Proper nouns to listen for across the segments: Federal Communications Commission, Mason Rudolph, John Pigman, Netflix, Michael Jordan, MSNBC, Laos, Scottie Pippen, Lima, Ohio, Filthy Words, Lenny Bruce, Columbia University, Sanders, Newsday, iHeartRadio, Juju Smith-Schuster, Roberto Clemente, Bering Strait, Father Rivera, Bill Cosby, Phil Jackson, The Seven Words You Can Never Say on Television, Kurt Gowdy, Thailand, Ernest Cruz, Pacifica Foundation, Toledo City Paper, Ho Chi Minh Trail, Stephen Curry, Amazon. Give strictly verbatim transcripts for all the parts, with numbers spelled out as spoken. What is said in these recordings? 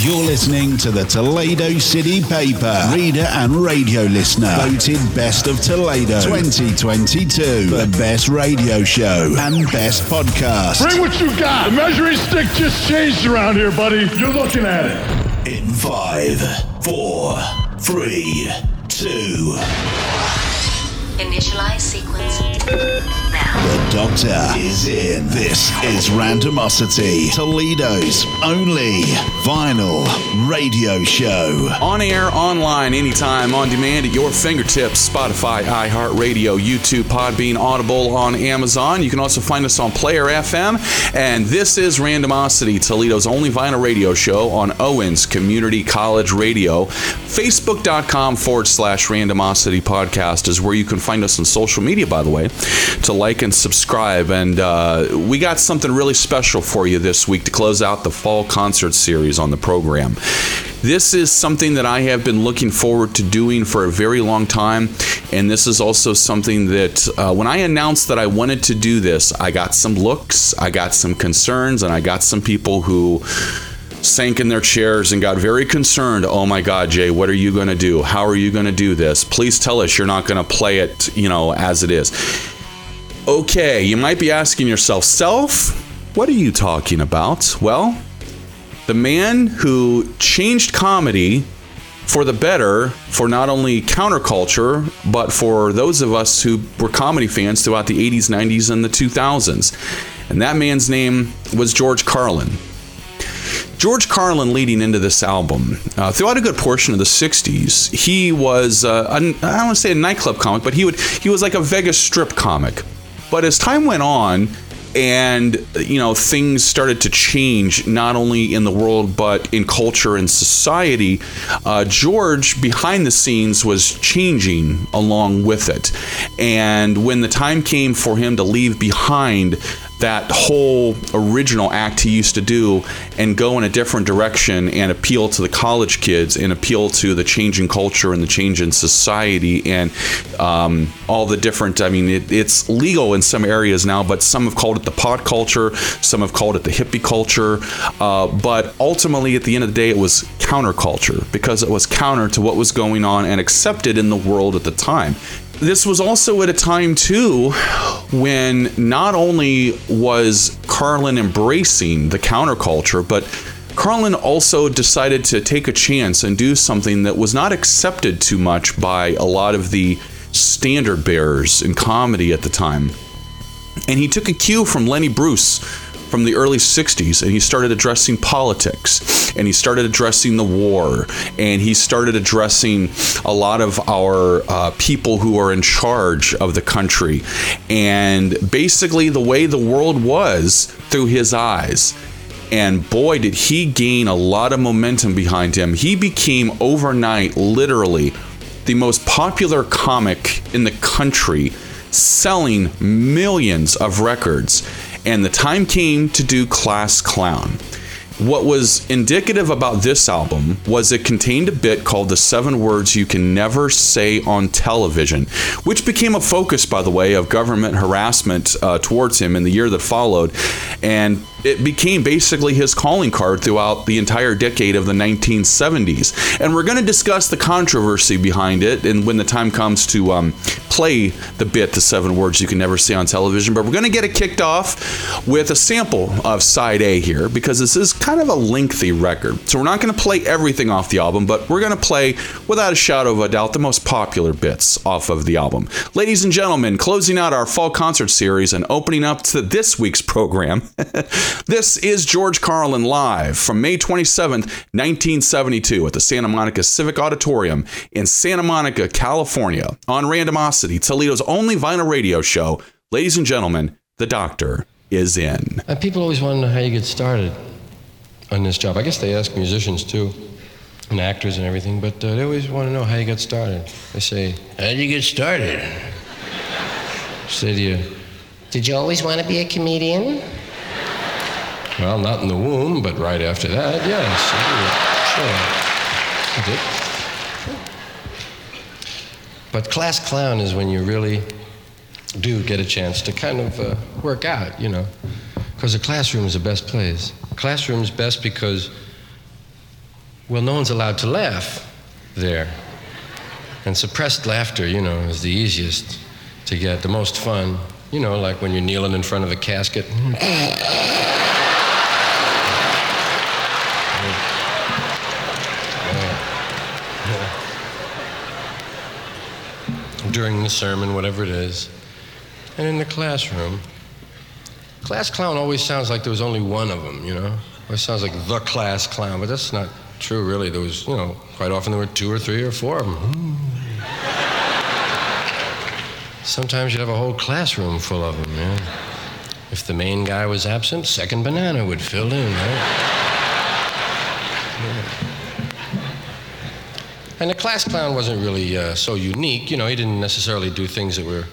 You're listening to the Toledo City Paper, reader and radio listener, voted Best of Toledo twenty twenty-two, the best radio show and best podcast. Bring what you got. The measuring stick just changed around here, buddy. You're looking at it. In five, four, three, two. Initialize sequence now. The doctor is in. This is Randomosity, Toledo's only vinyl radio show. On air, online, anytime, on demand, at your fingertips. Spotify, iHeartRadio, YouTube, Podbean, Audible, on Amazon. You can also find us on Player F M. And this is Randomosity, Toledo's only vinyl radio show on Owens Community College Radio. Facebook.com forward slash Randomosity Podcast is where you can find Find us on social media, by the way, to like and subscribe. And uh, we got something really special for you this week to close out the Fall Concert Series on the program. This is something that I have been looking forward to doing for a very long time, and this is also something that uh, when I announced that I wanted to do this, I got some looks, I got some concerns, and I got some people who sank in their chairs and got very concerned. Oh my God, Jay, what are you going to do? How are you going to do this? Please tell us you're not going to play it, you know, as it is. Okay, you might be asking yourself, self, what are you talking about? Well, the man who changed comedy for the better, for not only counterculture, but for those of us who were comedy fans throughout the eighties, nineties, and the two thousands. And that man's name was George Carlin. George Carlin, leading into this album, uh, throughout a good portion of the sixties, he was, uh, a, I don't want to say a nightclub comic, but he would he was like a Vegas strip comic. But as time went on and, you know, things started to change, not only in the world, but in culture and society, uh, George, behind the scenes, was changing along with it. And when the time came for him to leave behind that whole original act he used to do and go in a different direction and appeal to the college kids and appeal to the change in culture and the change in society and um, all the different, I mean, it, it's legal in some areas now, but some have called it the pot culture, some have called it the hippie culture, uh, but ultimately at the end of the day it was counterculture because it was counter to what was going on and accepted in the world at the time. This was also at a time, too, when not only was Carlin embracing the counterculture, but Carlin also decided to take a chance and do something that was not accepted too much by a lot of the standard bearers in comedy at the time. And he took a cue from Lenny Bruce from the early sixties, and he started addressing politics, and he started addressing the war, and he started addressing a lot of our uh, people who are in charge of the country, and basically the way the world was through his eyes. And boy, did he gain a lot of momentum behind him. He became overnight, literally, the most popular comic in the country, selling millions of records. And the time came to do Class Clown. What was indicative about this album was it contained a bit called The Seven Words You Can Never Say on Television, which became a focus, by the way, of government harassment uh, towards him in the year that followed. And it became basically his calling card throughout the entire decade of the nineteen seventies. And we're going to discuss the controversy behind it and when the time comes to um, play the bit, The Seven Words You Can Never Say on Television. But we're going to get it kicked off with a sample of side A here because this is kind of a lengthy record. So we're not going to play everything off the album, but we're going to play, without a shadow of a doubt, the most popular bits off of the album. Ladies and gentlemen, closing out our Fall Concert Series and opening up to this week's program, this is George Carlin live from May twenty-seventh, nineteen seventy-two at the Santa Monica Civic Auditorium in Santa Monica, California on Randomosity, Toledo's only vinyl radio show. Ladies and gentlemen, the doctor is in. Uh, people always want to know how you get started on this job. I guess they ask musicians too, and actors and everything, but uh, they always want to know how you got started. They say, how'd you get started? I say to you, did you always want to be a comedian? Well, not in the womb, but right after that, yes. Sure. I did. But Class Clown is when you really do get a chance to kind of uh, work out, you know, because the classroom is the best place. Classroom's best because Well, no one's allowed to laugh there. And suppressed laughter, you know, is the easiest to get, the most fun. You know, like when you're kneeling in front of a casket. During the sermon, whatever it is. And in the classroom, class clown always sounds like there was only one of them, you know? Or it sounds like the class clown, but that's not true, really. There was, you know, quite often there were two or three or four of them. Sometimes you'd have a whole classroom full of them, yeah. If the main guy was absent, second banana would fill in, right? Yeah. And the class clown wasn't really uh, so unique. You know, he didn't necessarily do things that were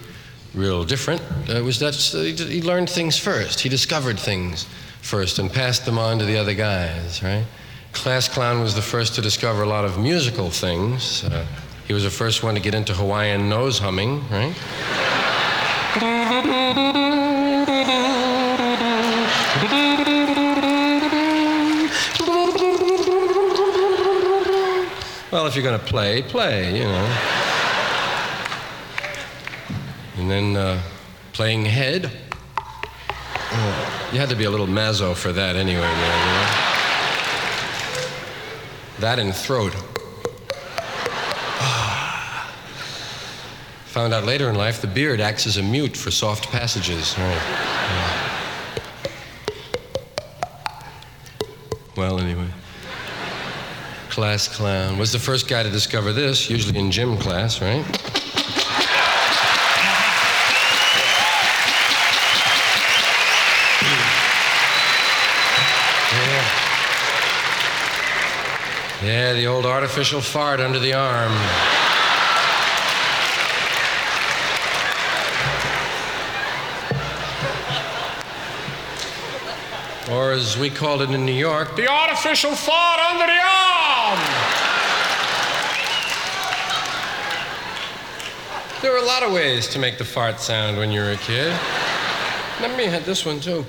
real different. Uh, it was that uh, he, he learned things first. He discovered things first and passed them on to the other guys, right? Class clown was the first to discover a lot of musical things. Uh, he was the first one to get into Hawaiian nose humming, right? Well, if you're going to play, play, you know. And then uh, playing head. Oh, you had to be a little mezzo for that anyway, man. You know? That and throat. Oh. Found out later in life the beard acts as a mute for soft passages. Right. Yeah. Well, anyway. Class clown was the first guy to discover this, usually in gym class, right? Yeah. Yeah, the old artificial fart under the arm. Or as we called it in New York, the artificial fart under the arm. There were a lot of ways to make the fart sound when you were a kid. Remember, you had this one, too.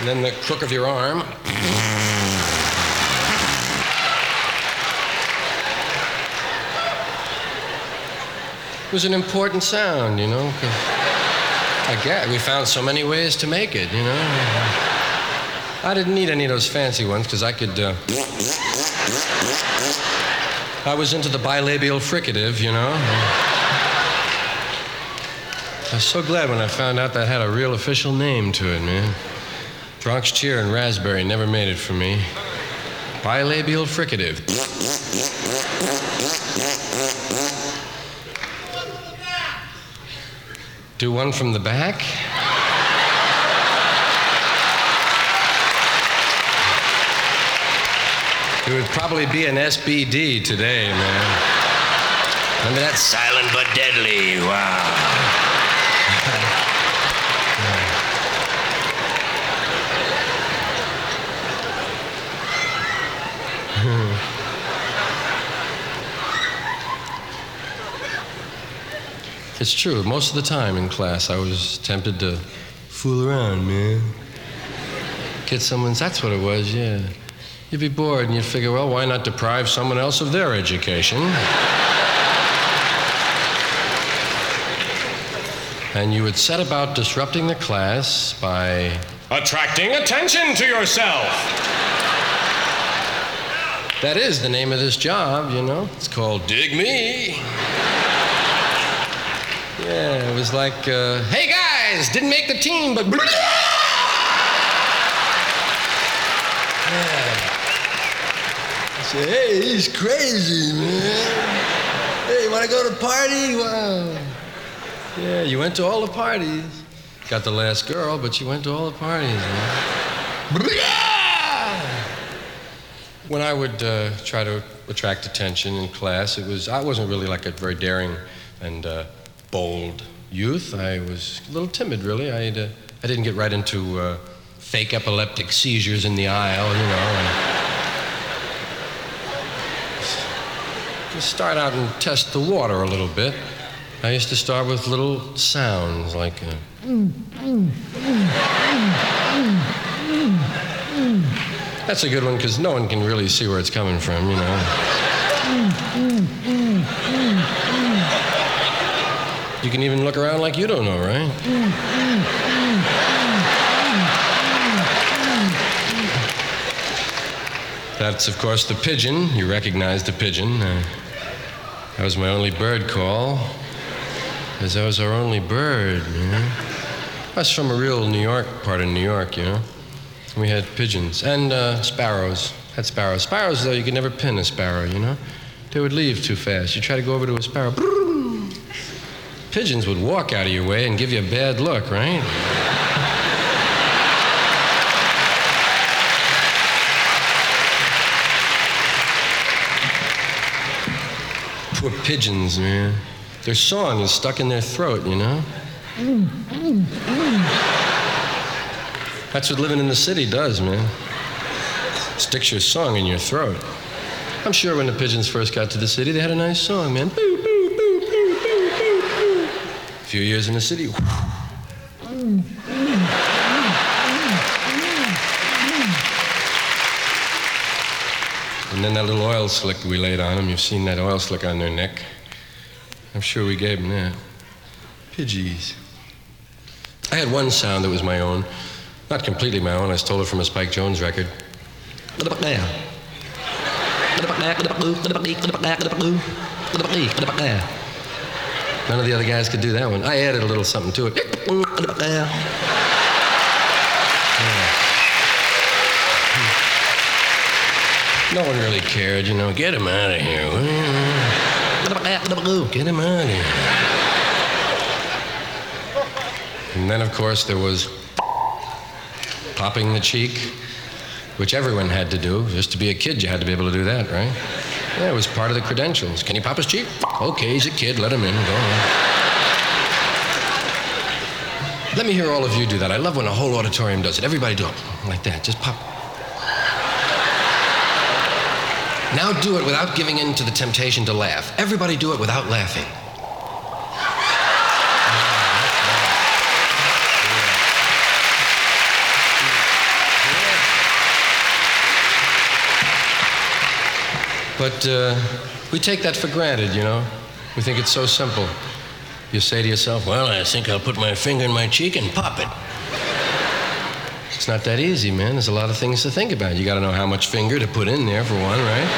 And then the crook of your arm. It was an important sound, you know. I guess we found so many ways to make it, you know. I didn't need any of those fancy ones, because I could, uh... I was into the bilabial fricative, you know? I was so glad when I found out that had a real official name to it, man. Bronx cheer and raspberry never made it for me. Bilabial fricative. Do one from the back? It would probably be an S B D today, man. Remember that? Silent but deadly. Wow. It's true. Most of the time in class, I was tempted to fool around, man. Get someone's, that's what it was, yeah. You'd be bored, and you'd figure, well, why not deprive someone else of their education? And you would set about disrupting the class by... attracting attention to yourself! That is the name of this job, you know. It's called Dig Me. Yeah, it was like, uh, hey, guys, didn't make the team, but... Hey, he's crazy, man. Hey, wanna go to a party? Wow. Yeah, you went to all the parties. Got the last girl, but you went to all the parties, man. When I would uh, try to attract attention in class, it was I wasn't really like a very daring and uh, bold youth. I was a little timid, really. I uh, I didn't get right into uh, fake epileptic seizures in the aisle, you know. And, start out and test the water a little bit. I used to start with little sounds like a... That's a good one because no one can really see where it's coming from, you know. You can even look around like you don't know, right? That's, of course, the pigeon. You recognize the pigeon. Uh, that was my only bird call, because that was our only bird, you know. I was from a real New York part of New York, you know. We had pigeons and uh, sparrows. Had sparrows. Sparrows, though, you could never pin a sparrow, you know. They would leave too fast. You try to go over to a sparrow. Pigeons would walk out of your way and give you a bad look, right? Poor pigeons, man. Their song is stuck in their throat, you know? Mm, mm, mm. That's what living in the city does, man. Sticks your song in your throat. I'm sure when the pigeons first got to the city, they had a nice song, man. Boo, boo, boo, boo, boo, boo, boo. A few years in the city. Mm, mm, mm, mm, mm. And then that little oil slick we laid on them, you've seen that oil slick on their neck. I'm sure we gave them that. Pidgeys. I had one sound that was my own. Not completely my own. I stole it from a Spike Jones record. None of the other guys could do that one. I added a little something to it. No one really cared, you know. Get him out of here. Get him out of here. And then, of course, there was popping the cheek, which everyone had to do. Just to be a kid, you had to be able to do that, right? Yeah, it was part of the credentials. Can he pop his cheek? Okay, he's a kid. Let him in. Go on. Let me hear all of you do that. I love when a whole auditorium does it. Everybody do it like that. Just pop. Now do it without giving in to the temptation to laugh. Everybody do it without laughing. But uh, we take that for granted, you know. We think it's so simple. You say to yourself, well, I think I'll put my finger in my cheek and pop it. It's not that easy, man. There's a lot of things to think about. You got to know how much finger to put in there, for one, right?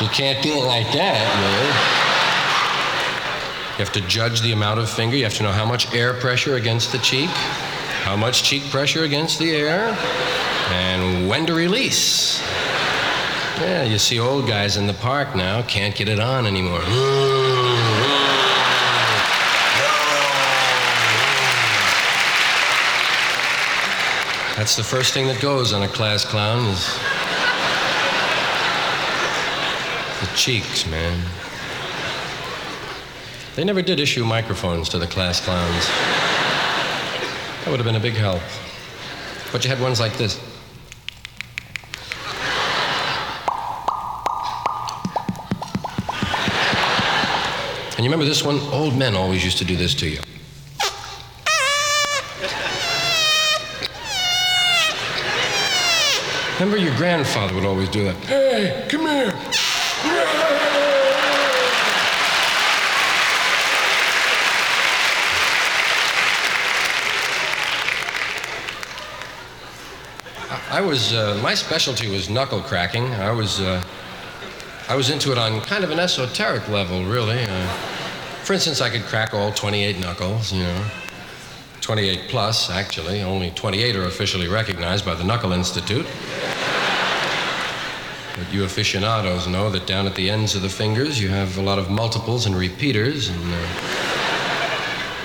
You can't do it like that, really. You have to judge the amount of finger. You have to know how much air pressure against the cheek, how much cheek pressure against the air, and when to release. Yeah, you see old guys in the park now, can't get it on anymore. That's the first thing that goes on a class clown is the cheeks, man. They never did issue microphones to the class clowns. That would have been a big help. But you had ones like this. And you remember this one? Old men always used to do this to you. Remember, your grandfather would always do that. Hey, come here. I was, uh, my specialty was knuckle cracking. I was, uh, I was into it on kind of an esoteric level, really. Uh, for instance, I could crack all twenty-eight knuckles, you know. twenty-eight plus, actually. Only twenty-eight are officially recognized by the Knuckle Institute. But you aficionados know that down at the ends of the fingers, you have a lot of multiples and repeaters. And uh,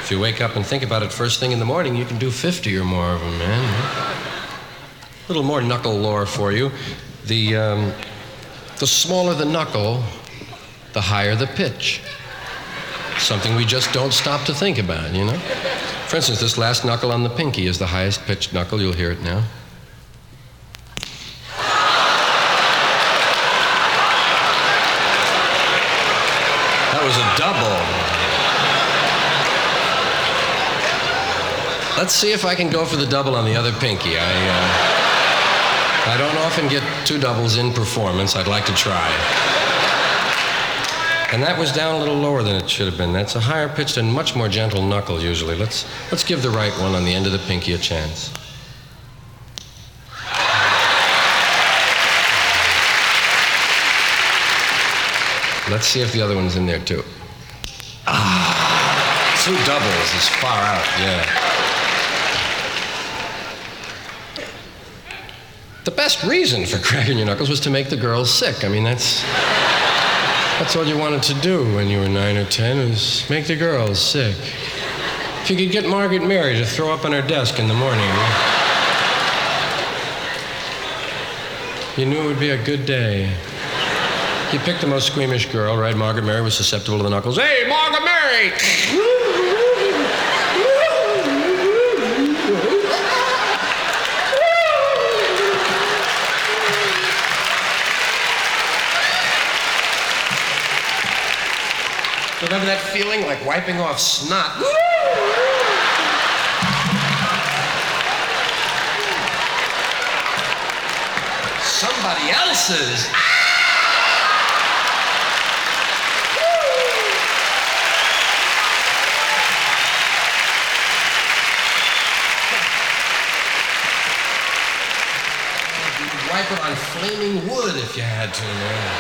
if you wake up and think about it first thing in the morning, you can do fifty or more of them, man. A little more knuckle lore for you. The, um, the smaller the knuckle, the higher the pitch. Something we just don't stop to think about, you know? For instance, this last knuckle on the pinky is the highest pitched knuckle. You'll hear it now. That was a double. Let's see if I can go for the double on the other pinky. I, uh, I don't often get two doubles in performance. I'd like to try. And that was down a little lower than it should have been. That's a higher pitched and much more gentle knuckle usually. Let's let's give the right one on the end of the pinky a chance. Let's see if the other one's in there too. Ah, two doubles is far out, yeah. The best reason for cracking your knuckles was to make the girls sick. I mean, that's that's all you wanted to do when you were nine or ten, is make the girls sick. If you could get Margaret Mary to throw up on her desk in the morning, you knew it would be a good day. You picked the most squeamish girl, right? Margaret Mary was susceptible to the knuckles. Hey, Margaret Mary! Remember that feeling like wiping off snot? Somebody else's. Put on flaming wood if you had to, man.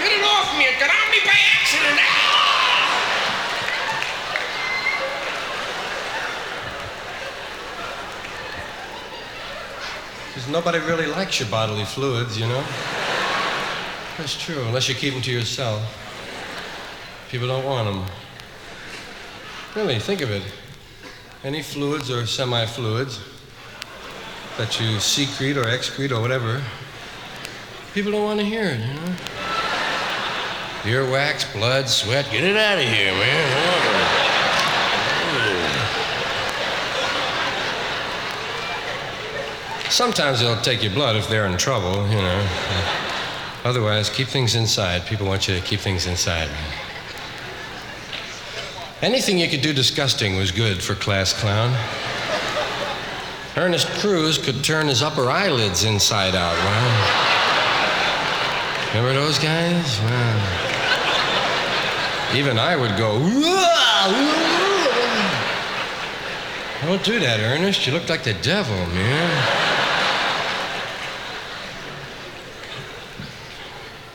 Get it off me, it got on me by accident. Because nobody really likes your bodily fluids, you know? That's true, unless you keep them to yourself. People don't want them. Really, think of it. Any fluids or semi-fluids that you secrete or excrete or whatever, people don't want to hear it, you know? Earwax, blood, sweat, get it out of here, man. Sometimes they'll take your blood if they're in trouble, you know. Otherwise, keep things inside. People want you to keep things inside. Anything you could do disgusting was good for Class Clown. Ernest Cruz could turn his upper eyelids inside out. Wow. Remember those guys? Wow. Even I would go, whoa, whoa. Don't do that, Ernest. You look like the devil, man.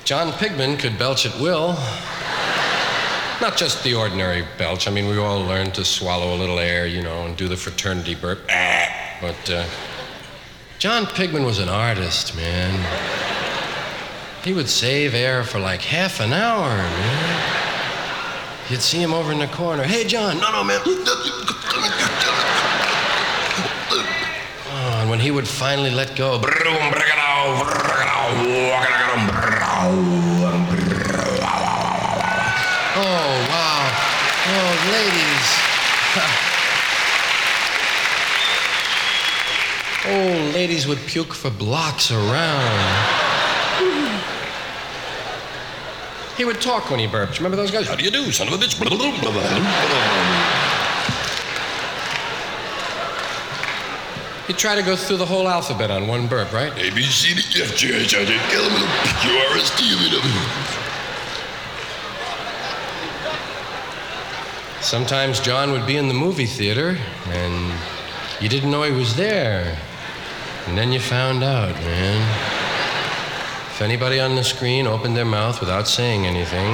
John Pigman could belch at will. Not just the ordinary belch. I mean, we all learned to swallow a little air, you know, and do the fraternity burp. But uh, John Pigman was an artist, man. He would save air for like half an hour, man. You'd see him over in the corner. Hey, John. No, no, man. Oh, and when he would finally let go, oh, wow. Oh, ladies. Oh, ladies would puke for blocks around. He would talk when he burped. Remember those guys? How do you do, son of a bitch? He'd try to go through the whole alphabet on one burp, right? A, B, C, D, F, G, H, I, J, K, L, M, N, O, P, Q, R, S, T, U, V, W. Sometimes John would be in the movie theater, and you didn't know he was there. And then you found out, man. If anybody on the screen opened their mouth without saying anything,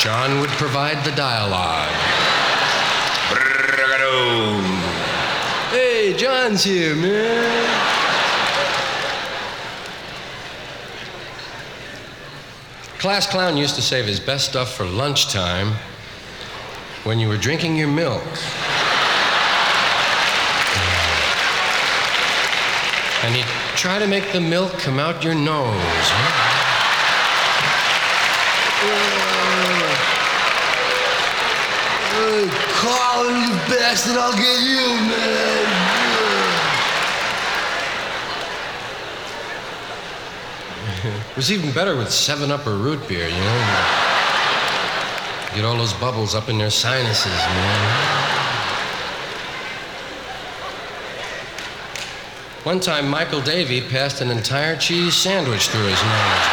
John would provide the dialogue. Hey, John's here, man. Class Clown used to save his best stuff for lunchtime when you were drinking your milk. And he'd try to make the milk come out your nose. Hey, Carlin, you bastard, I'll get you, man. It was even better with seven up or root beer, you know? Get all those bubbles up in their sinuses, man. One time, Michael Davy passed an entire cheese sandwich through his nose.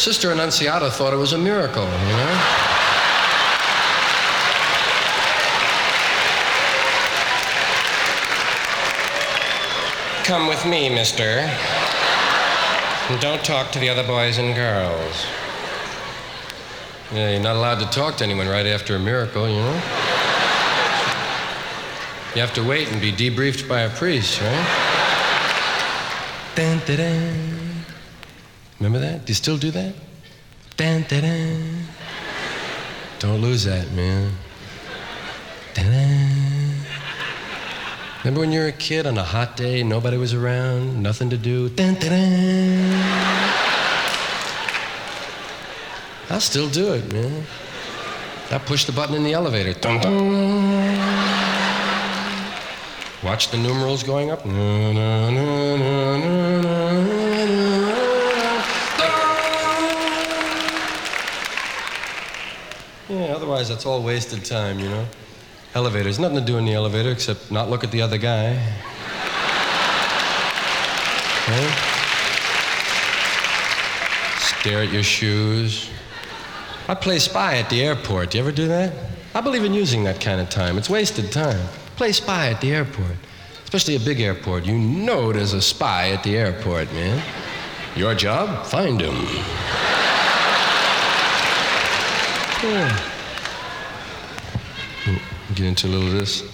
Sister Annunziata thought it was a miracle, you know? Come with me, mister. And don't talk to the other boys and girls. Yeah, you're not allowed to talk to anyone right after a miracle, you know? You have to wait and be debriefed by a priest, right? Dun, dun, dun. Remember that? Do you still do that? Dun, dun, dun. Don't lose that, man. Dun, dun. Remember when you were a kid on a hot day, nobody was around, nothing to do? Dun, dun, dun. I'll still do it, man. I push the button in the elevator. Dun, dun. Watch the numerals going up. Na, na, na, na, na, na, na. Yeah, otherwise that's all wasted time, you know? Elevators, nothing to do in the elevator except not look at the other guy. Okay. Stare at your shoes. I play spy at the airport. Do you ever do that? I believe in using that kind of time. It's wasted time. Play spy at the airport, especially a big airport. You know there's a spy at the airport, man. Your job? Find him. Yeah. Get into a little of this.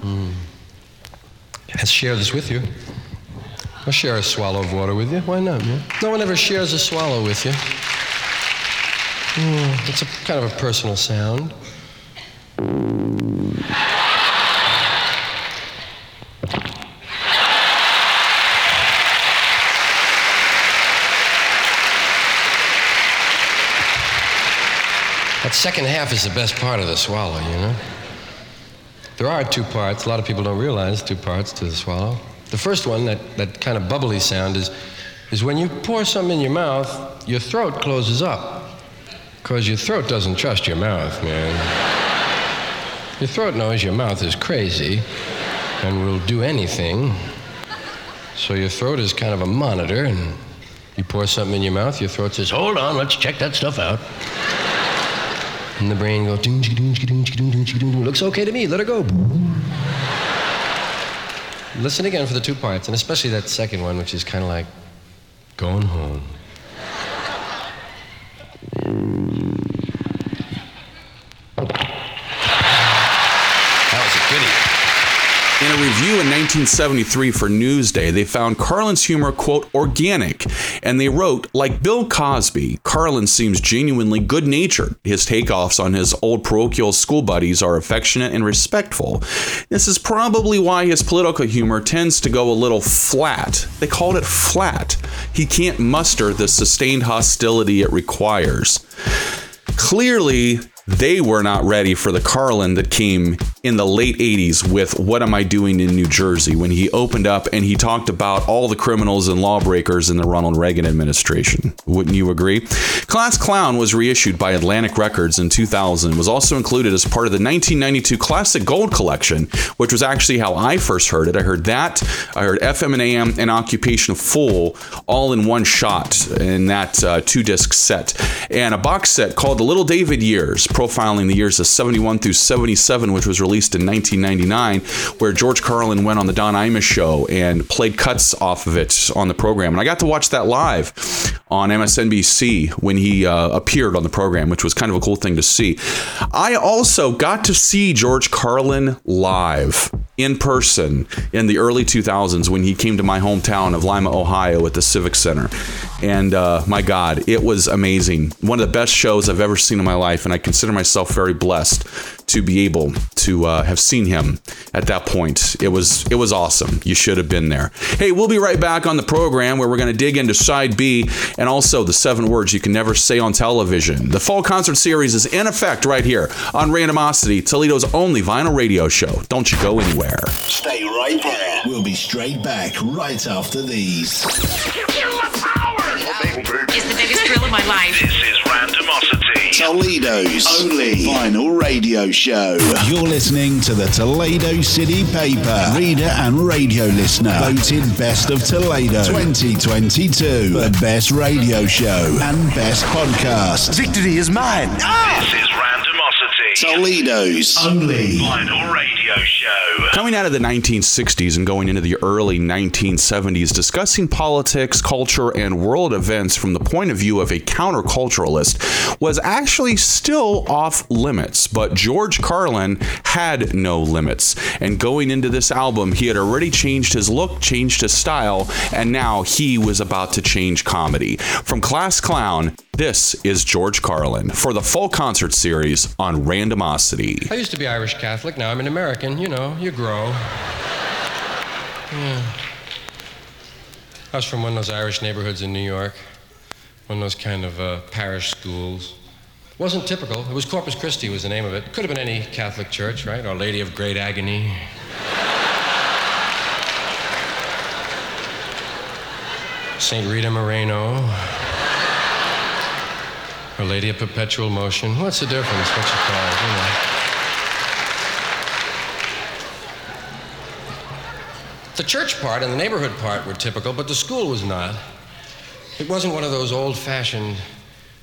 Mm. Let's share this with you. I'll share a swallow of water with you. Why not, man? No one ever shares a swallow with you. Mm. It's a kind of a personal sound. That second half is the best part of the swallow, you know? There are two parts. A lot of people don't realize two parts to the swallow. The first one, that, that kind of bubbly sound, is, is when you pour something in your mouth, your throat closes up. Because your throat doesn't trust your mouth, man. Your throat knows your mouth is crazy and will do anything. So your throat is kind of a monitor, and you pour something in your mouth, your throat says, hold on, let's check that stuff out. And the brain goes, ding, ding, ding, ding, ding, ding, ding. Looks okay to me, let her go. Listen again for the two parts, and especially that second one, which is kind of like going home. That was a goodie. In a review in nineteen seventy-three for Newsday, they found Carlin's humor, quote, organic. And they wrote, like Bill Cosby, Carlin seems genuinely good-natured. His takeoffs on his old parochial school buddies are affectionate and respectful. This is probably why his political humor tends to go a little flat. They called it flat. He can't muster the sustained hostility it requires. Clearly, they were not ready for the Carlin that came in the late eighties with What Am I Doing in New Jersey, when he opened up and he talked about all the criminals and lawbreakers in the Ronald Reagan administration. Wouldn't you agree? Class Clown was reissued by Atlantic Records in two thousand and was also included as part of the nineteen ninety-two Classic Gold Collection, which was actually how I first heard it. I heard that, I heard F M and A M and Occupation Fool all in one shot in that uh, two-disc set, and a box set called The Little David Years, profiling the years of seventy-one through seventy-seven, which was released in nineteen ninety-nine, where George Carlin went on the Don Imus show and played cuts off of it on the program. And I got to watch that live on M S N B C when he uh, appeared on the program, which was kind of a cool thing to see. I also got to see George Carlin live in person in the early two thousands when he came to my hometown of Lima, Ohio at the Civic Center. And uh, my God, it was amazing. One of the best shows I've ever seen in my life, and I consider myself very blessed to be able to uh, have seen him at that point. It was it was awesome. You should have been there. Hey, we'll be right back on the program where we're going to dig into Side B and also the seven words you can never say on television. The Fall Concert Series is in effect right here on Randomosity, Toledo's only vinyl radio show. Don't you go anywhere. Stay right there. We'll be straight back right after these. Feel the power! It's the biggest thrill of my life. This is Randomosity, Toledo's only vinyl radio show. You're listening to the Toledo City Paper, reader and radio listener, voted Best of Toledo twenty twenty-two, the best radio show and best podcast. Victory is mine. Oh! This is Randomosity, Toledo's only vinyl radio show. Coming out of the nineteen sixties and going into the early nineteen seventies, discussing politics, culture, and world events from the point of view of a counterculturalist was actually still off limits, but George Carlin had no limits. And going into this album, he had already changed his look, changed his style, and now he was about to change comedy. From Class Clown, this is George Carlin for the Fall Concert Series on Randomosity. I used to be Irish Catholic, now I'm an American, you know, you grow. Yeah. I was from one of those Irish neighborhoods in New York, one of those kind of uh, parish schools. Wasn't typical, it was Corpus Christi was the name of it. Could have been any Catholic church, right? Our Lady of Great Agony. Saint Rita Moreno. Our Lady of Perpetual Motion. What's the difference? What you call it? You know. The church part and the neighborhood part were typical, but the school was not. It wasn't one of those old-fashioned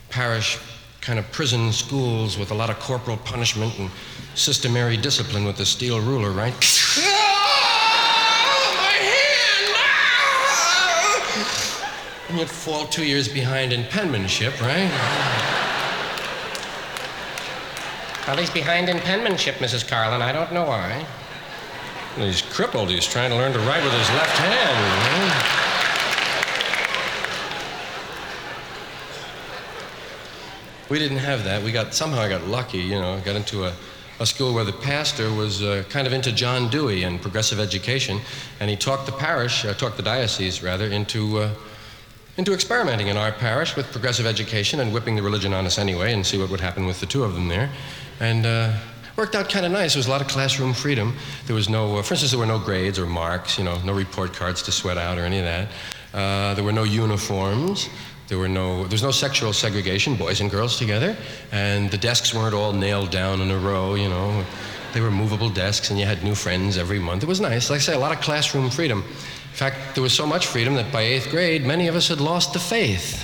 parish kind of prison schools with a lot of corporal punishment and systemary discipline with the steel ruler, right? And you'd fall two years behind in penmanship, right? Well, he's behind in penmanship, Missus Carlin. I don't know why. Well, he's crippled. He's trying to learn to write with his left hand. Right? We didn't have that. We got somehow I got lucky, you know. Got into a, a school where the pastor was uh, kind of into John Dewey and progressive education, and he talked the parish, uh, talked the diocese rather, into. Uh, into experimenting in our parish with progressive education and whipping the religion on us anyway and see what would happen with the two of them there. And uh, worked out kind of nice. There was a lot of classroom freedom. There was no, uh, for instance, there were no grades or marks, you know, no report cards to sweat out or any of that. Uh, there were no uniforms. There were no, there's no sexual segregation, boys and girls together. And the desks weren't all nailed down in a row, you know. They were movable desks and you had new friends every month. It was nice. Like I say, a lot of classroom freedom. In fact, there was so much freedom that by eighth grade, many of us had lost the faith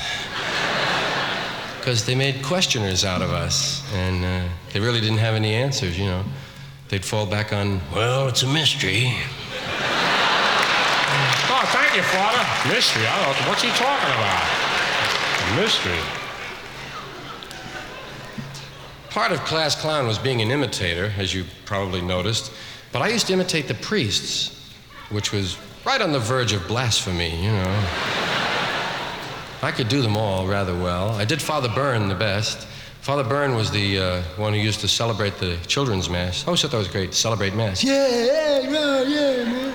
because they made questioners out of us, and uh, they really didn't have any answers, you know. They'd fall back on, well, it's a mystery. Oh, thank you, Father. Mystery? I don't know. What's he talking about? Mystery. Part of Class Clown was being an imitator, as you probably noticed, but I used to imitate the priests, which was right on the verge of blasphemy, you know. I could do them all rather well. I did Father Byrne the best. Father Byrne was the uh, one who used to celebrate the children's mass. Oh, shit, that was great. Celebrate mass. Yeah, yeah, yeah, yeah.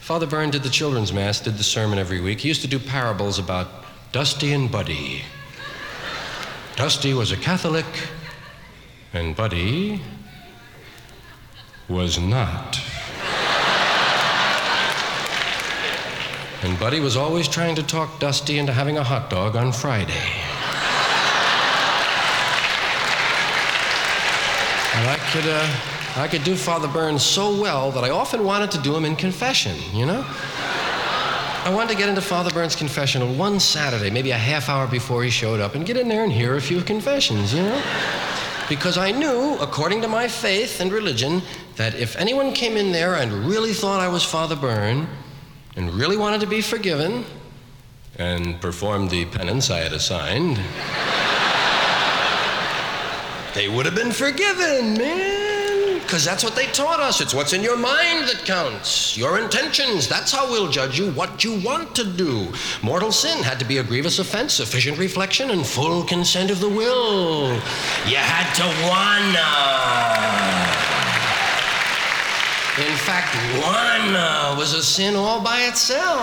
Father Byrne did the children's mass, did the sermon every week. He used to do parables about Dusty and Buddy. Dusty was a Catholic, and Buddy was not. And Buddy was always trying to talk Dusty into having a hot dog on Friday. And I could, uh, I could do Father Byrne so well that I often wanted to do him in confession, you know? I wanted to get into Father Byrne's confessional one Saturday, maybe a half hour before he showed up, and get in there and hear a few confessions, you know? Because I knew, according to my faith and religion, that if anyone came in there and really thought I was Father Byrne, and really wanted to be forgiven, and performed the penance I had assigned, they would have been forgiven, man. Because that's what they taught us. It's what's in your mind that counts. Your intentions, that's how we'll judge you, what you want to do. Mortal sin had to be a grievous offense, sufficient reflection, and full consent of the will. You had to wanna. In fact, wanna was a sin all by itself.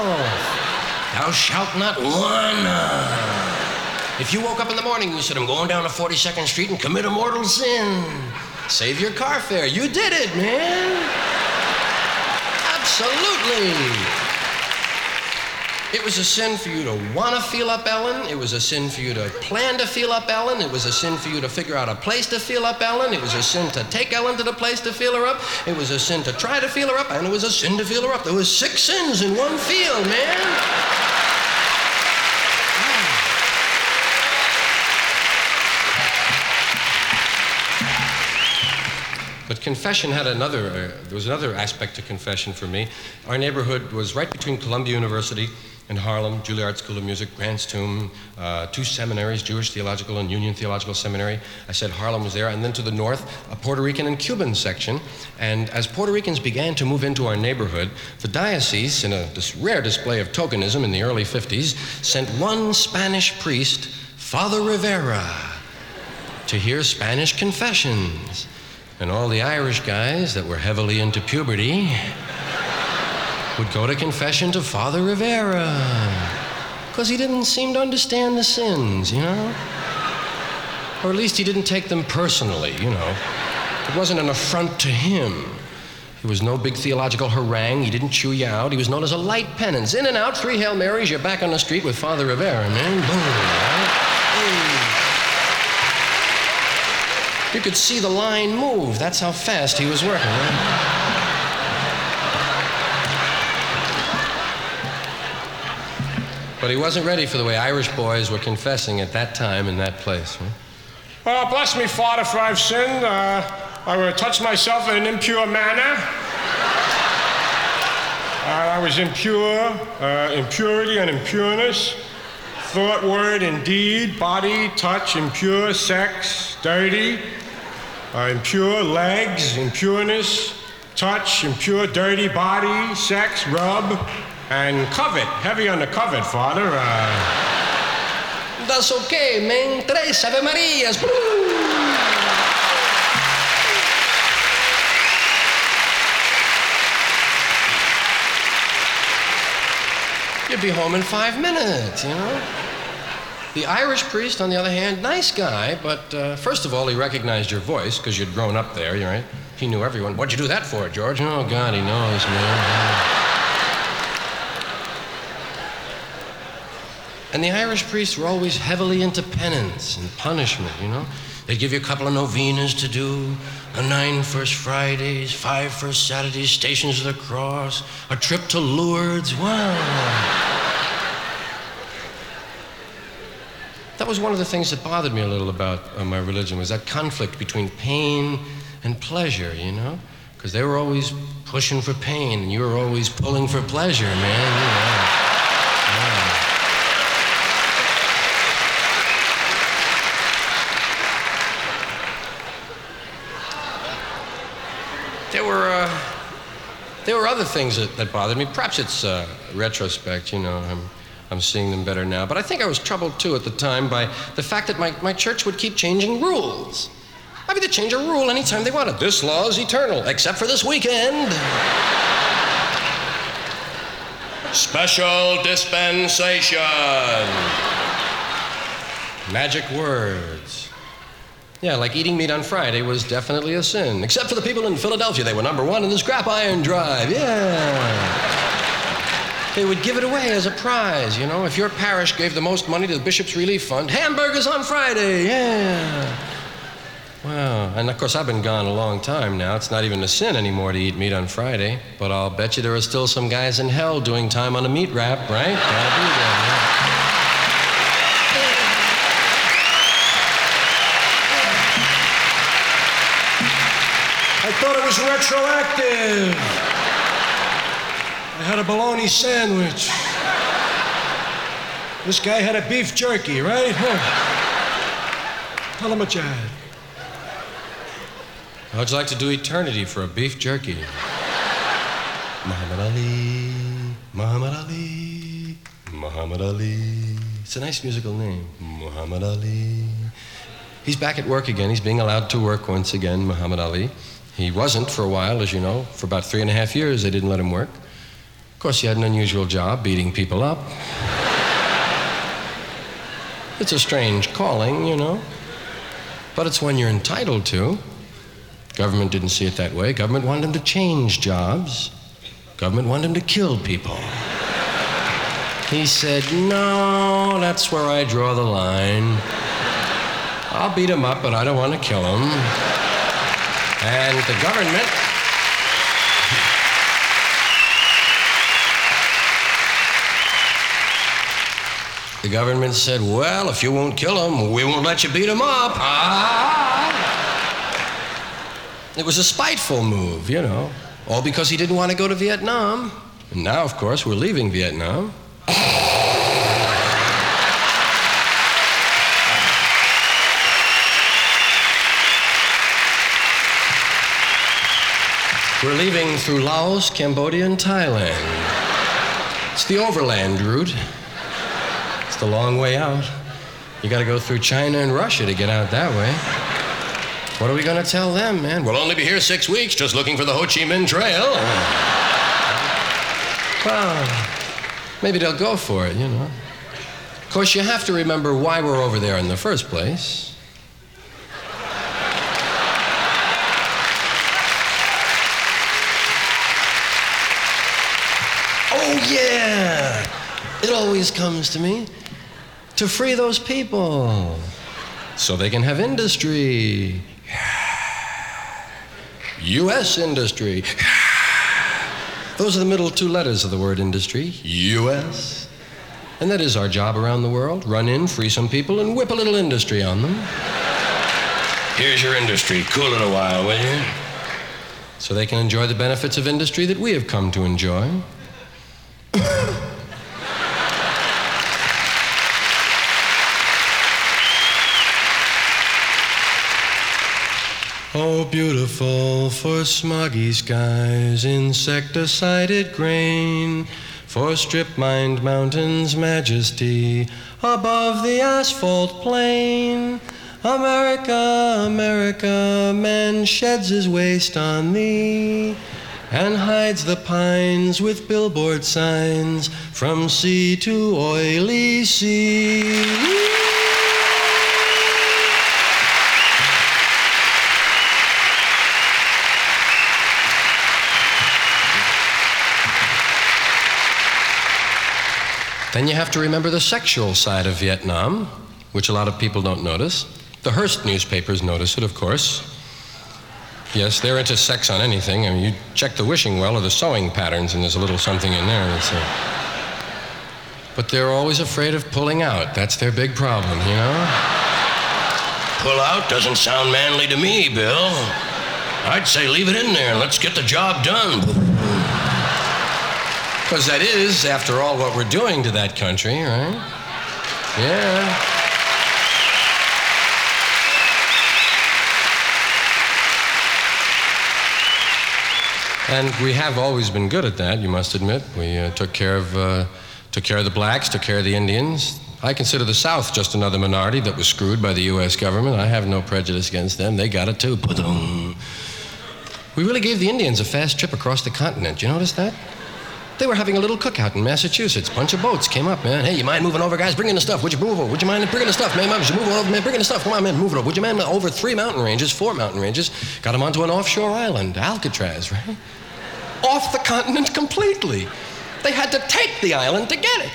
Thou shalt not wanna. If you woke up in the morning, you said, I'm going down to forty-second street and commit a mortal sin. Save your car fare. You did it, man. Absolutely. It was a sin for you to want to feel up Ellen. It was a sin for you to plan to feel up Ellen. It was a sin for you to figure out a place to feel up Ellen. It was a sin to take Ellen to the place to feel her up. It was a sin to try to feel her up, and it was a sin to feel her up. There was six sins in one field, man. But confession had another, uh, there was another aspect to confession for me. Our neighborhood was right between Columbia University and Harlem, Juilliard School of Music, Grant's Tomb, uh, two seminaries, Jewish Theological and Union Theological Seminary. I said Harlem was there, and then to the north, a Puerto Rican and Cuban section. And as Puerto Ricans began to move into our neighborhood, the diocese, in a this rare display of tokenism in the early fifties, sent one Spanish priest, Father Rivera, to hear Spanish confessions. And all the Irish guys that were heavily into puberty would go to confession to Father Rivera, because he didn't seem to understand the sins, you know? Or at least he didn't take them personally, you know? It wasn't an affront to him. There was no big theological harangue. He didn't chew you out. He was known as a light penance. In and out, three Hail Marys, you're back on the street with Father Rivera, man. Boom, right? Hey. You could see the line move. That's how fast he was working, right? But he wasn't ready for the way Irish boys were confessing at that time in that place, right? Oh, bless me, Father, for I've sinned. Uh, I will touch myself in an impure manner. Uh, I was impure, uh, impurity and impureness. Thought, word, and deed, body, touch, impure, sex, dirty, uh, impure, legs, impureness, touch, impure, dirty, body, sex, rub, and covet. Heavy on the covet, Father. Uh... That's okay, man. Tres Ave Marias. You'd be home in five minutes, you know? The Irish priest, on the other hand, nice guy, but uh, first of all, he recognized your voice, because you'd grown up there, right? He knew everyone. What'd you do that for, George? Oh, God, he knows, man. And the Irish priests were always heavily into penance and punishment, you know? They'd give you a couple of novenas to do, a nine First Fridays, five First Saturdays, Stations of the Cross, a trip to Lourdes. Wow. That was one of the things that bothered me a little about uh, my religion, was that conflict between pain and pleasure, you know? Because they were always pushing for pain, and you were always pulling for pleasure, man, you know? There were uh, there were other things that, that bothered me. Perhaps it's uh, retrospect, you know, I'm, I'm seeing them better now. But I think I was troubled, too, at the time by the fact that my, my church would keep changing rules. I mean, they'd change a rule anytime they wanted. This law is eternal, except for this weekend. Special dispensation. Magic words. Yeah, like eating meat on Friday was definitely a sin. Except for the people in Philadelphia. They were number one in the scrap iron drive. Yeah. They would give it away as a prize, you know. If your parish gave the most money to the Bishop's Relief Fund, hamburgers on Friday. Yeah. Wow. And, of course, I've been gone a long time now. It's not even a sin anymore to eat meat on Friday. But I'll bet you there are still some guys in hell doing time on a meat wrap, right? Gotta do that, yeah. Was retroactive. I had a bologna sandwich. This guy had a beef jerky, right? Huh. Tell him what you had. How'd you like to do eternity for a beef jerky? Muhammad Ali, Muhammad Ali, Muhammad Ali. It's a nice musical name, Muhammad Ali. He's back at work again. He's being allowed to work once again, Muhammad Ali. He wasn't for a while, as you know. For about three and a half years, they didn't let him work. Of course, he had an unusual job, beating people up. It's a strange calling, you know. But it's one you're entitled to. Government didn't see it that way. Government wanted him to change jobs. Government wanted him to kill people. He said, no, that's where I draw the line. I'll beat him up, but I don't want to kill him. And the government... The government said, well, if you won't kill him, we won't let you beat him up. Ah! It was a spiteful move, you know, all because he didn't want to go to Vietnam. And now, of course, we're leaving Vietnam. We're leaving through Laos, Cambodia, and Thailand. It's the overland route. The long way out. You got to go through China and Russia to get out that way. What are we going to tell them, man? We'll only be here six weeks just looking for the Ho Chi Minh Trail. Well, maybe they'll go for it, you know. Of course, you have to remember why we're over there in the first place. Oh, yeah! It always comes to me. To free those people so they can have industry. U S industry. Those are the middle two letters of the word industry, U S And that is our job around the world. Run in, free some people, and whip a little industry on them. Here's your industry. Cool it a while, will you? So they can enjoy the benefits of industry that we have come to enjoy. Oh, beautiful for smoggy skies, insecticided grain, for strip-mined mountains' majesty above the asphalt plain. America, America, man sheds his waste on thee and hides the pines with billboard signs from sea to oily sea. Then you have to remember the sexual side of Vietnam, which a lot of people don't notice. The Hearst newspapers notice it, of course. Yes, they're into sex on anything. I mean, you check the wishing well or the sewing patterns, and there's a little something in there. So. But they're always afraid of pulling out. That's their big problem, you know? Pull out doesn't sound manly to me, Bill. I'd say leave it in there and let's get the job done. Because that is, after all, what we're doing to that country, right? Yeah. And we have always been good at that, you must admit. We uh, took care of uh, took care of the blacks, took care of the Indians. I consider the South just another minority that was screwed by the U S government. I have no prejudice against them. They got it too. We really gave the Indians a fast trip across the continent. You notice that? They were having a little cookout in Massachusetts. Bunch of boats came up, man. Hey, you mind moving over, guys? Bring in the stuff. Would you move over? Would you mind bringing the stuff, man? Would you move over, man? Bring in the stuff. Come on, man. Move it over. Would you mind? Over three mountain ranges, four mountain ranges. Got them onto an offshore island, Alcatraz, right? Off the continent completely. They had to take the island to get it.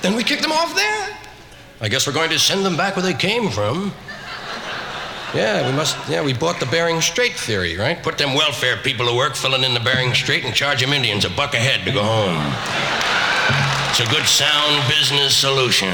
Then we kicked them off there. I guess we're going to send them back where they came from. Yeah, we must, yeah, we bought the Bering Strait theory, right? Put them welfare people to work filling in the Bering Strait and charge them Indians a buck a head to go home. It's a good sound business solution.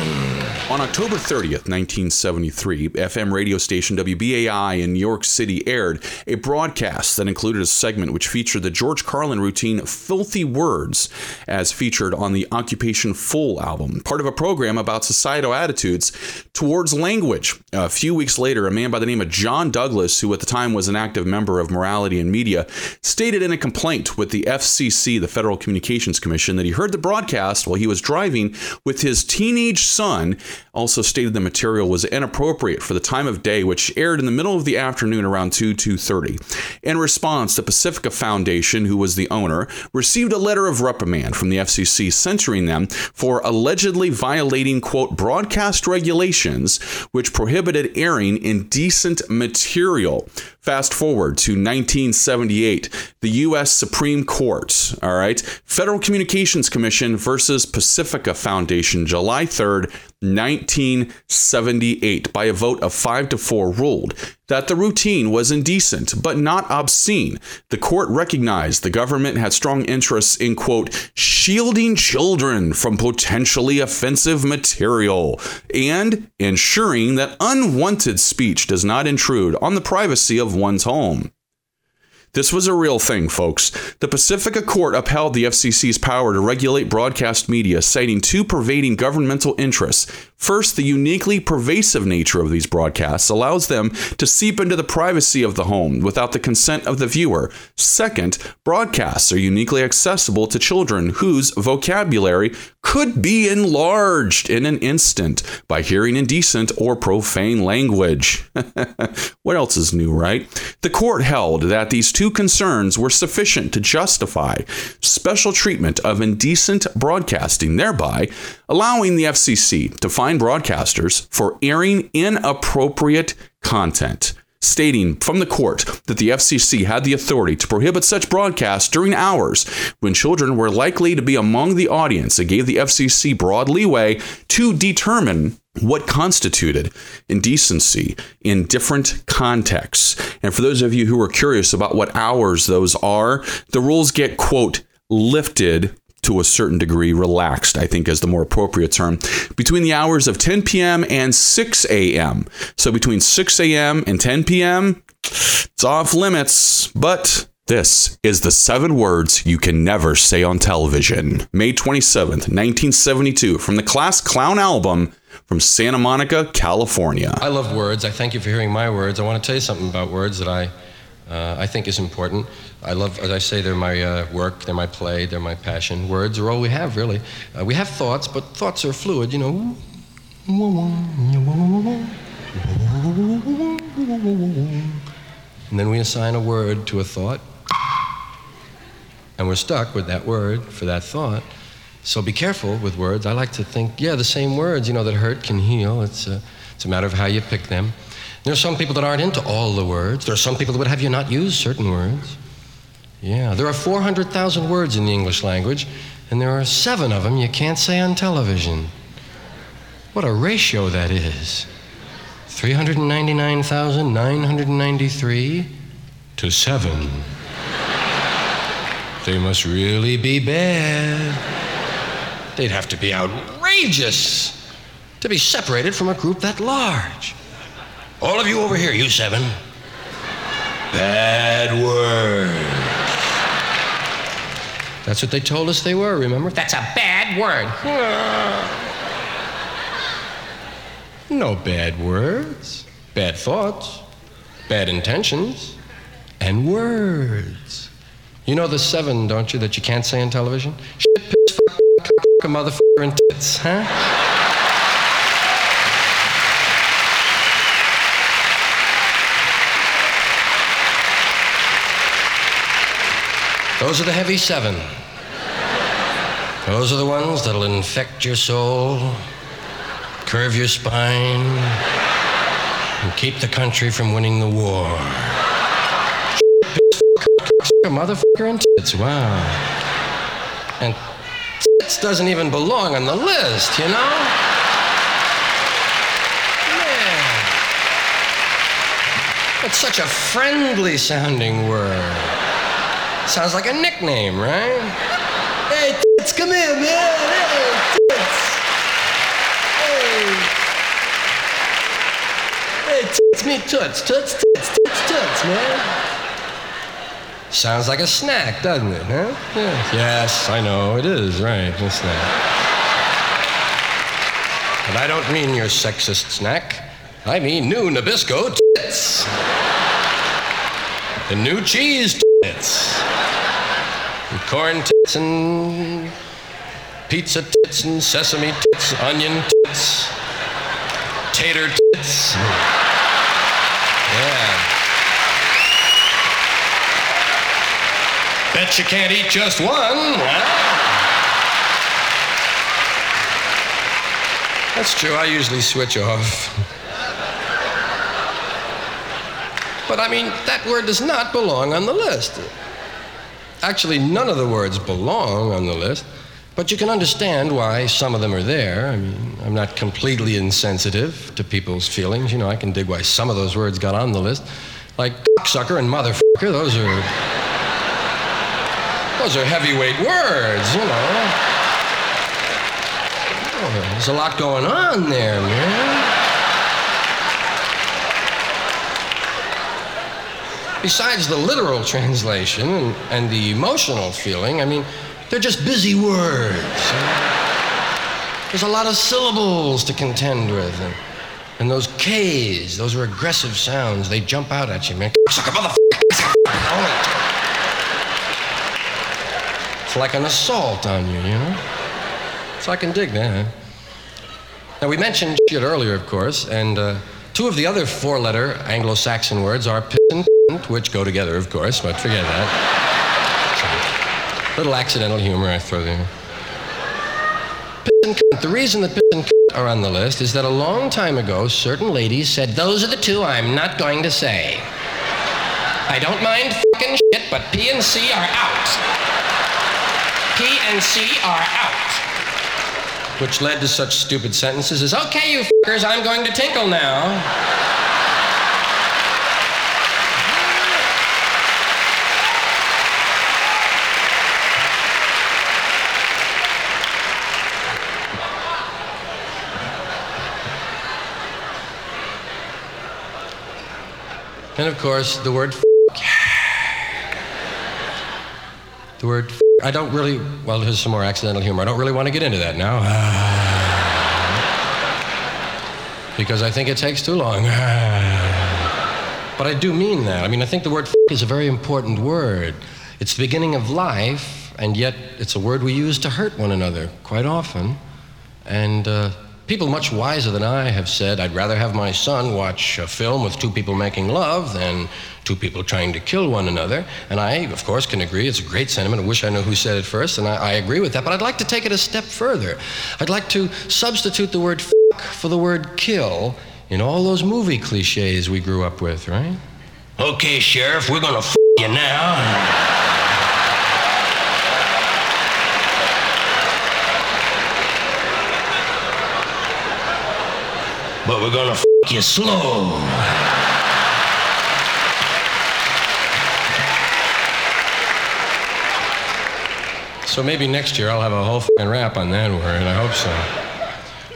On October thirtieth, nineteen seventy-three, F M radio station W B A I in New York City aired a broadcast that included a segment which featured the George Carlin routine Filthy Words, as featured on the Occupation Full album, part of a program about societal attitudes towards language. A few weeks later, a man by the name of John Douglas, who at the time was an active member of Morality and Media, stated in a complaint with the F C C, the Federal Communications Commission, that he heard the broadcast while he was driving with his teenage son, also stated the material was inappropriate for the time of day, which aired in the middle of the afternoon around two, two thirty. In response, the Pacifica Foundation, who was the owner, received a letter of reprimand from the F C C censuring them for allegedly violating, quote, broadcast regulations, which prohibited airing indecent material. Fast forward to nineteen seventy-eight, the U S. Supreme Court, all right, Federal Communications Commission versus Pacifica Foundation, July third, nineteen seventy-eight, by a vote of five to four ruled that the routine was indecent, but not obscene. The court recognized the government had strong interests in, quote, shielding children from potentially offensive material and ensuring that unwanted speech does not intrude on the privacy of one's home. This was a real thing, folks. The Pacifica Court upheld the F C C's power to regulate broadcast media, citing two pervading governmental interests. First, the uniquely pervasive nature of these broadcasts allows them to seep into the privacy of the home without the consent of the viewer. Second, broadcasts are uniquely accessible to children whose vocabulary could be enlarged in an instant by hearing indecent or profane language. What else is new, right? The court held that these two Two concerns were sufficient to justify special treatment of indecent broadcasting, thereby allowing the F C C to fine broadcasters for airing inappropriate content, stating from the court that the F C C had the authority to prohibit such broadcasts during hours when children were likely to be among the audience. It gave the F C C broad leeway to determine what constituted indecency in different contexts. And for those of you who are curious about what hours those are, the rules get, quote, lifted to a certain degree, relaxed, I think is the more appropriate term, between the hours of ten p.m. and six a.m. So between six a.m. and ten p.m., it's off limits, but this is the seven words you can never say on television. May twenty-seventh, nineteen seventy-two, from the Class Clown album, from Santa Monica, California. I love words. I thank you for hearing my words. I want to tell you something about words that I uh, I think is important. I love, as I say, they're my uh, work, they're my play, they're my passion. Words are all we have, really. Uh, we have thoughts, but thoughts are fluid, you know. And then we assign a word to a thought, and we're stuck with that word for that thought. So be careful with words. I like to think, yeah, the same words, you know, that hurt can heal. It's a, it's a matter of how you pick them. There are some people that aren't into all the words. There are some people that would have you not use certain words. Yeah, there are four hundred thousand words in the English language, and there are seven of them you can't say on television. What a ratio that is. three hundred ninety-nine thousand nine hundred ninety-three to seven. They must really be bad. They'd have to be outrageous to be separated from a group that large. All of you over here, you seven. Bad word. That's what they told us they were, remember? That's a bad word. No bad words, bad thoughts, bad intentions, and words. You know the seven, don't you, that you can't say on television? Shit, piss, fuck, a motherfucker and tits, huh? Those are the heavy seven. Those are the ones that'll infect your soul, curve your spine, and keep the country from winning the war. A motherfucker and tits, wow. And doesn't even belong on the list, you know? Yeah. It's such a friendly sounding word. Sounds like a nickname, right? Hey, tits, come here, man. Hey, tits. Hey. Hey, tits, me toots. Toots, tits, tits, toots, man. Sounds like a snack, doesn't it, huh? Yeah. Yes, I know, it is, right, a snack. But I don't mean your sexist snack. I mean new Nabisco tits. The new cheese tits. And corn tits and pizza tits and sesame tits, onion tits, tater tits. Yeah. Bet you can't eat just one. Wow. That's true. I usually switch off. But I mean, that word does not belong on the list. Actually, none of the words belong on the list, but you can understand why some of them are there. I mean, I'm not completely insensitive to people's feelings. You know, I can dig why some of those words got on the list. Like cocksucker and motherfucker, those are... those are heavyweight words, you know. Oh, there's a lot going on there, man. Besides the literal translation and, and the emotional feeling, I mean, they're just busy words. There's a lot of syllables to contend with. And, and those K's, those are aggressive sounds. They jump out at you, man. It's like an assault on you, you know? So I can dig that. Now, we mentioned shit earlier, of course, and uh, two of the other four-letter Anglo-Saxon words are piss and which go together, of course, but forget that. Little accidental humor I throw there. Piss and cunt. The reason that piss and cunt are on the list is that a long time ago, certain ladies said, those are the two I'm not going to say. I don't mind fucking shit, but P and C are out. P and C are out. Which led to such stupid sentences as, okay, you fuckers, I'm going to tinkle now. And of course, the word f***. The word f***. I don't really, well, here's some more accidental humor. I don't really want to get into that now. Ah, because I think it takes too long. Ah, but I do mean that. I mean, I think the word f*** is a very important word. It's the beginning of life, and yet it's a word we use to hurt one another quite often. And, uh... people much wiser than I have said, I'd rather have my son watch a film with two people making love than two people trying to kill one another. And I, of course, can agree. It's a great sentiment. I wish I knew who said it first, and I, I agree with that. But I'd like to take it a step further. I'd like to substitute the word fuck for the word kill in all those movie cliches we grew up with, right? Okay, Sheriff, we're gonna fuck you now. But we're gonna f*** you slow. So maybe next year I'll have a whole f***ing rap on that word. I hope so.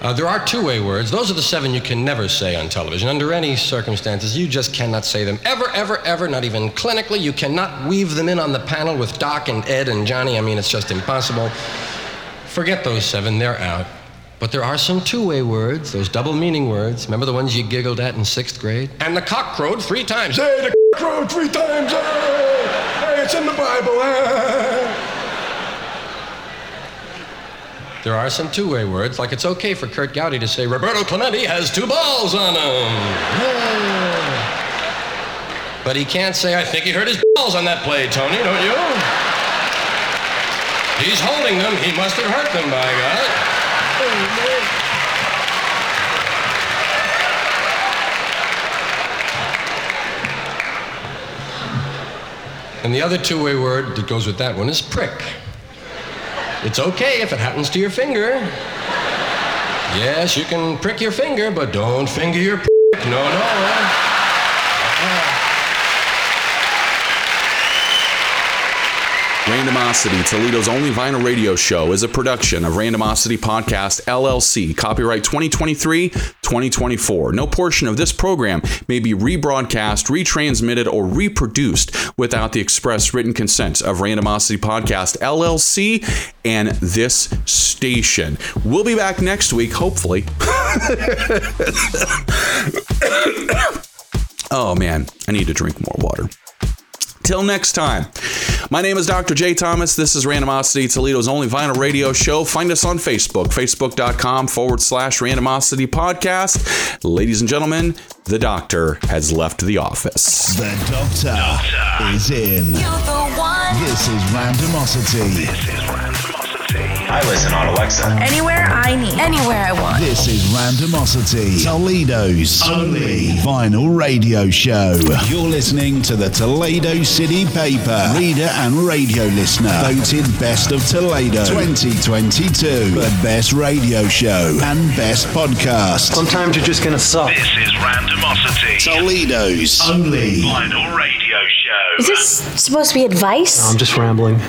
Uh, there are two-way words. Those are the seven you can never say on television. Under any circumstances, you just cannot say them. Ever, ever, ever, not even clinically. You cannot weave them in on the panel with Doc and Ed and Johnny. I mean, it's just impossible. Forget those seven. They're out. But there are some two-way words, those double-meaning words. Remember the ones you giggled at in sixth grade? And the cock crowed three times. Hey, the cock crowed three times. Hey, hey, it's in the Bible. Hey. There are some two-way words, like it's okay for Kurt Gowdy to say, Roberto Clemente has two balls on him. Yeah. But he can't say, I think he hurt his balls on that play, Tony, don't you? He's holding them. He must have hurt them, by God. And the other two-way word that goes with that one is prick. It's okay if it happens to your finger. Yes, you can prick your finger, but don't finger your prick. No, no. Randomosity, Toledo's only vinyl radio show, is a production of Randomosity Podcast, L L C, copyright twenty twenty-three to twenty twenty-four. No portion of this program may be rebroadcast, retransmitted, or reproduced without the express written consent of Randomosity Podcast, L L C, and this station. We'll be back next week, hopefully. Oh, man, I need to drink more water. Till next time, My name is Doctor J. Thomas. This is Randomosity, Toledo's only vinyl radio show. Find us on Facebook, facebook.com forward slash Randomosity Podcast. Ladies and gentlemen, the doctor has left the office. The doctor, doctor. is in. You're the one. This is Randomosity. This is Randomosity. I listen on Alexa. Anywhere I need. Anywhere I want. This is Randomosity, Toledo's only vinyl radio show. You're listening to the Toledo City Paper. Reader and radio listener. Voted Best of Toledo twenty twenty-two. The best radio show and best podcast. Sometimes you're just going to suck. This is Randomosity, Toledo's only vinyl radio show. Is this supposed to be advice? No, I'm just rambling.